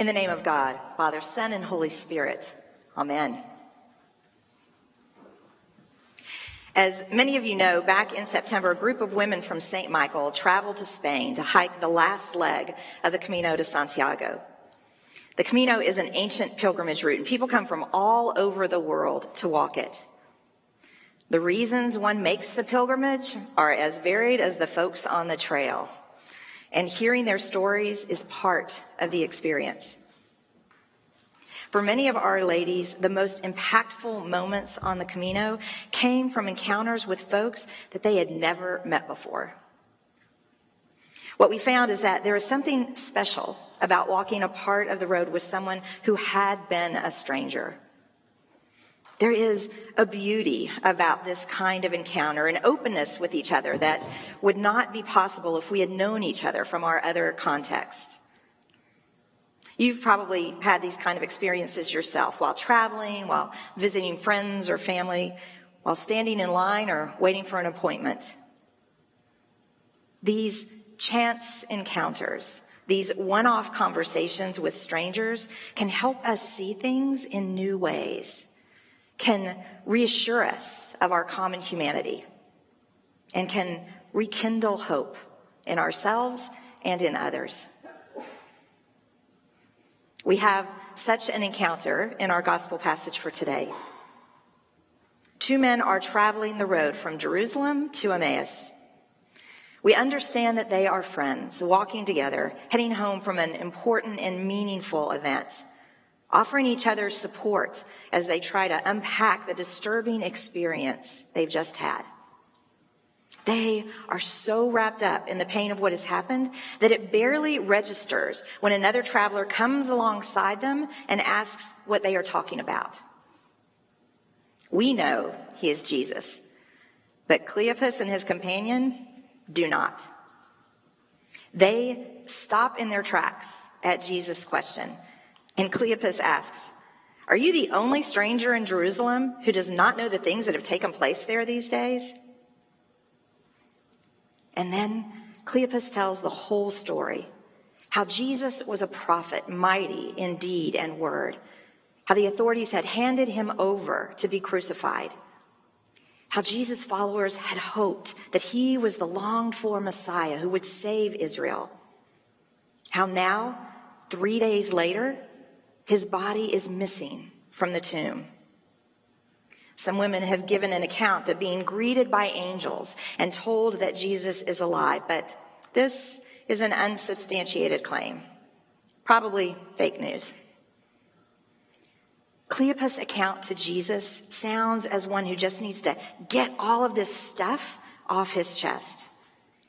In the name of God, Father, Son, and Holy Spirit. Amen. As many of you know, back in September, a group of women from St. Michael traveled to Spain to hike the last leg of the Camino de Santiago. The Camino is an ancient pilgrimage route, and people come from all over the world to walk it. The reasons one makes the pilgrimage are as varied as the folks on the trail, and hearing their stories is part of the experience. For many of our ladies, the most impactful moments on the Camino came from encounters with folks that they had never met before. What we found is that there is something special about walking a part of the road with someone who had been a stranger. There is a beauty about this kind of encounter, an openness with each other that would not be possible if we had known each other from our other contexts. You've probably had these kind of experiences yourself while traveling, while visiting friends or family, while standing in line or waiting for an appointment. These chance encounters, these one-off conversations with strangers can help us see things in new ways, can reassure us of our common humanity, and can rekindle hope in ourselves and in others. We have such an encounter in our gospel passage for today. Two men are traveling the road from Jerusalem to Emmaus. We understand that they are friends, walking together, heading home from an important and meaningful event, offering each other support as they try to unpack the disturbing experience they've just had. They are so wrapped up in the pain of what has happened that it barely registers when another traveler comes alongside them and asks what they are talking about. We know he is Jesus, but Cleopas and his companion do not. They stop in their tracks at Jesus' question, and Cleopas asks, "Are you the only stranger in Jerusalem who does not know the things that have taken place there these days?" And then Cleopas tells the whole story, how Jesus was a prophet, mighty in deed and word, how the authorities had handed him over to be crucified, how Jesus' followers had hoped that he was the longed-for Messiah who would save Israel, how now, 3 days later, his body is missing from the tomb. Some women have given an account of being greeted by angels and told that Jesus is alive, but this is an unsubstantiated claim, probably fake news. Cleopas' account to Jesus sounds as one who just needs to get all of this stuff off his chest.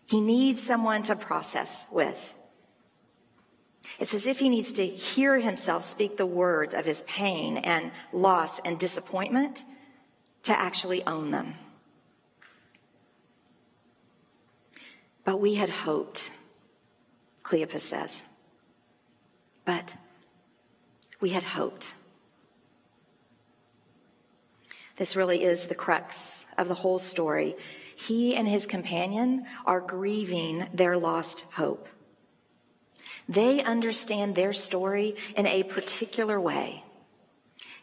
He needs someone to process with. It's as if he needs to hear himself speak the words of his pain and loss and disappointment to actually own them. "But we had hoped," Cleopas says. "But we had hoped." This really is the crux of the whole story. He and his companion are grieving their lost hope. They understand their story in a particular way.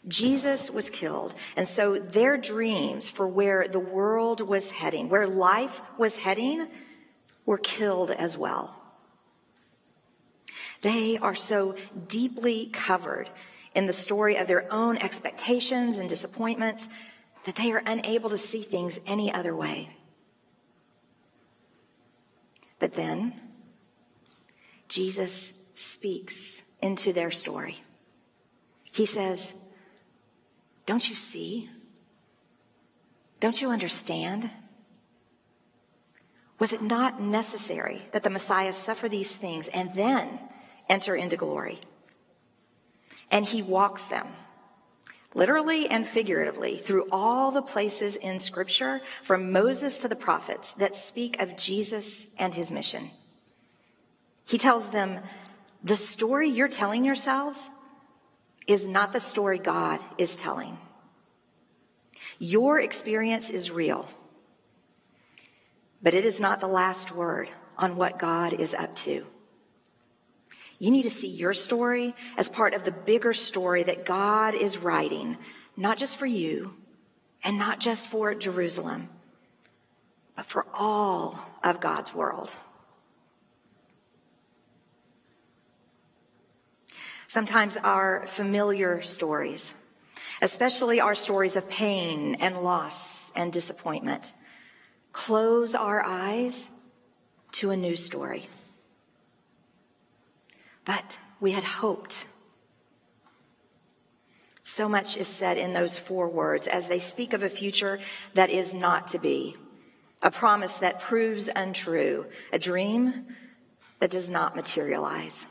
Jesus was killed, and so their dreams for where the world was heading, where life was heading, were killed as well. They are so deeply covered in the story of their own expectations and disappointments that they are unable to see things any other way. But then, Jesus speaks into their story. He says, "Don't you see? Don't you understand? Was it not necessary that the Messiah suffer these things and then enter into glory?" And he walks them, literally and figuratively, through all the places in Scripture, from Moses to the prophets, that speak of Jesus and his mission. He tells them, "The story you're telling yourselves is not the story God is telling. Your experience is real, but it is not the last word on what God is up to. You need to see your story as part of the bigger story that God is writing, not just for you and not just for Jerusalem, but for all of God's world. Sometimes our familiar stories, especially our stories of pain and loss and disappointment, close our eyes to a new story. But we had hoped. So much is said in those four words as they speak of a future that is not to be, a promise that proves untrue, a dream that does not materialize.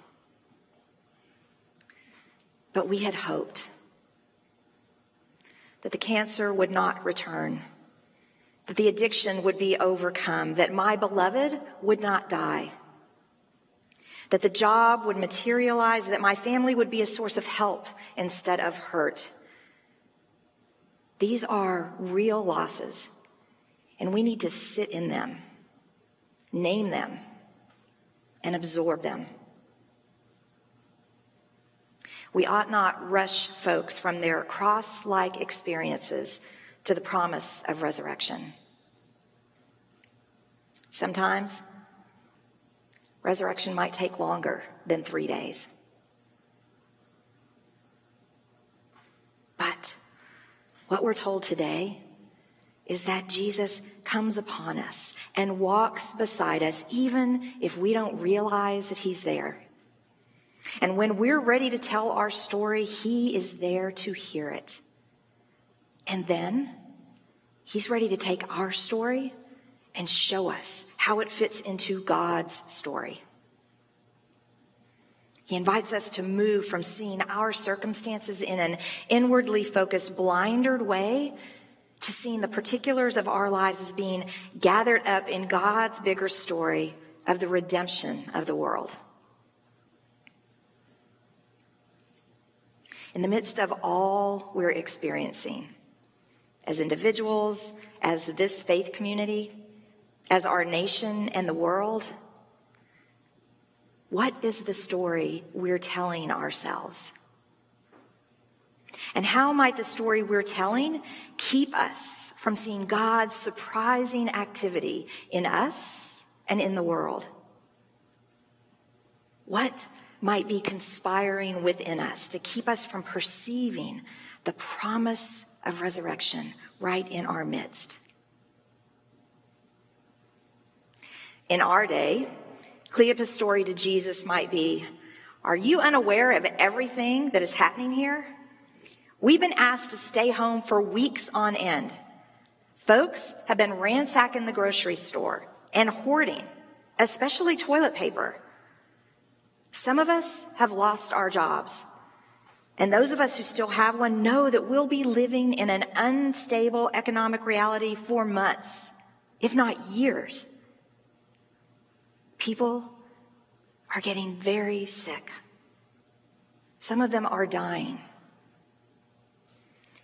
But we had hoped that the cancer would not return, that the addiction would be overcome, that my beloved would not die, that the job would materialize, that my family would be a source of help instead of hurt. These are real losses, and we need to sit in them, name them, and absorb them. We ought not rush folks from their cross-like experiences to the promise of resurrection. Sometimes, resurrection might take longer than 3 days. But what we're told today is that Jesus comes upon us and walks beside us, even if we don't realize that he's there. And when we're ready to tell our story, he is there to hear it. And then he's ready to take our story and show us how it fits into God's story. He invites us to move from seeing our circumstances in an inwardly focused, blindered way to seeing the particulars of our lives as being gathered up in God's bigger story of the redemption of the world. In the midst of all we're experiencing, as individuals, as this faith community, as our nation and the world, what is the story we're telling ourselves? And how might the story we're telling keep us from seeing God's surprising activity in us and in the world? What might be conspiring within us to keep us from perceiving the promise of resurrection right in our midst? In our day, Cleopas' story to Jesus might be, "Are you unaware of everything that is happening here? We've been asked to stay home for weeks on end. Folks have been ransacking the grocery store and hoarding, especially toilet paper. Some of us have lost our jobs, and those of us who still have one know that we'll be living in an unstable economic reality for months, if not years. People are getting very sick. Some of them are dying.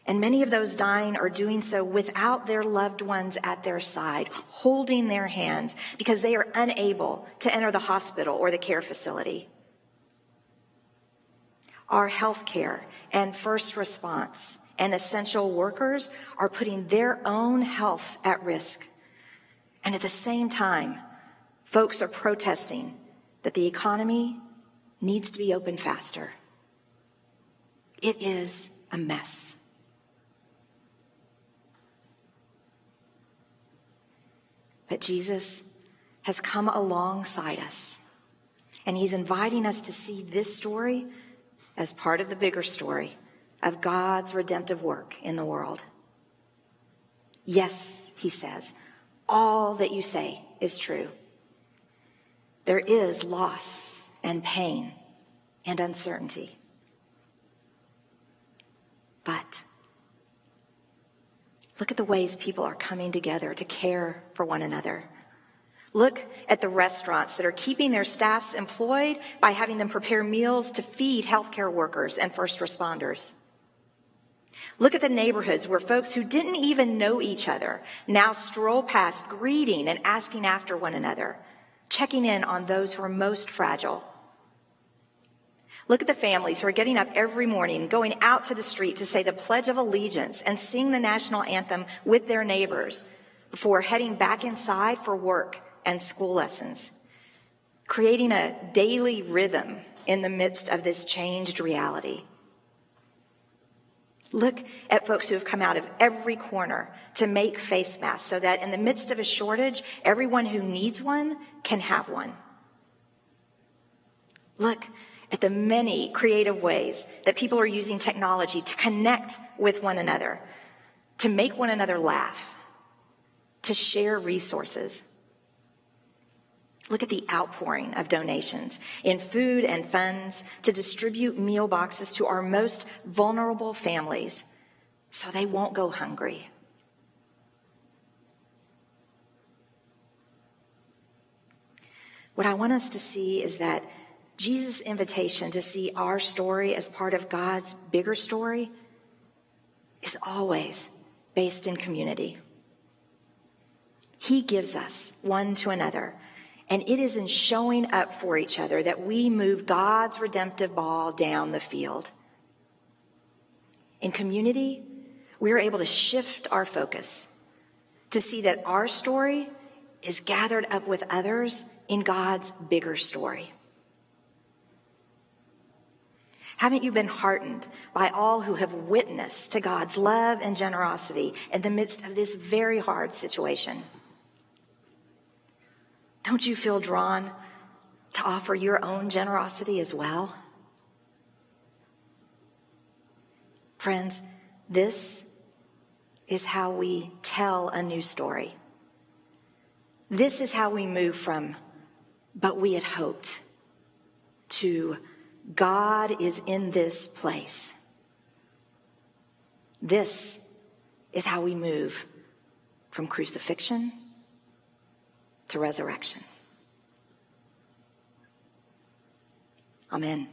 And many of those dying are doing so without their loved ones at their side, holding their hands, because they are unable to enter the hospital or the care facility. Our healthcare and first response and essential workers are putting their own health at risk. And at the same time, folks are protesting that the economy needs to be open faster. It is a mess. But Jesus has come alongside us, and he's inviting us to see this story as part of the bigger story of God's redemptive work in the world. Yes, he says, all that you say is true. There is loss and pain and uncertainty. But look at the ways people are coming together to care for one another. Look at the restaurants that are keeping their staffs employed by having them prepare meals to feed healthcare workers and first responders. Look at the neighborhoods where folks who didn't even know each other now stroll past, greeting and asking after one another, checking in on those who are most fragile. Look at the families who are getting up every morning, going out to the street to say the Pledge of Allegiance and sing the national anthem with their neighbors before heading back inside for work and school lessons. Creating a daily rhythm in the midst of this changed reality. Look at folks who have come out of every corner to make face masks so that in the midst of a shortage, everyone who needs one can have one. Look at the many creative ways that people are using technology to connect with one another, to make one another laugh, to share resources. Look at the outpouring of donations in food and funds to distribute meal boxes to our most vulnerable families so they won't go hungry. What I want us to see is that Jesus' invitation to see our story as part of God's bigger story is always based in community. He gives us one to another, and it is in showing up for each other that we move God's redemptive ball down the field. In community, we are able to shift our focus to see that our story is gathered up with others in God's bigger story. Haven't you been heartened by all who have witnessed to God's love and generosity in the midst of this very hard situation? Don't you feel drawn to offer your own generosity as well? Friends, this is how we tell a new story. This is how we move from, but we had hoped, to God is in this place. This is how we move from crucifixion to resurrection. Amen.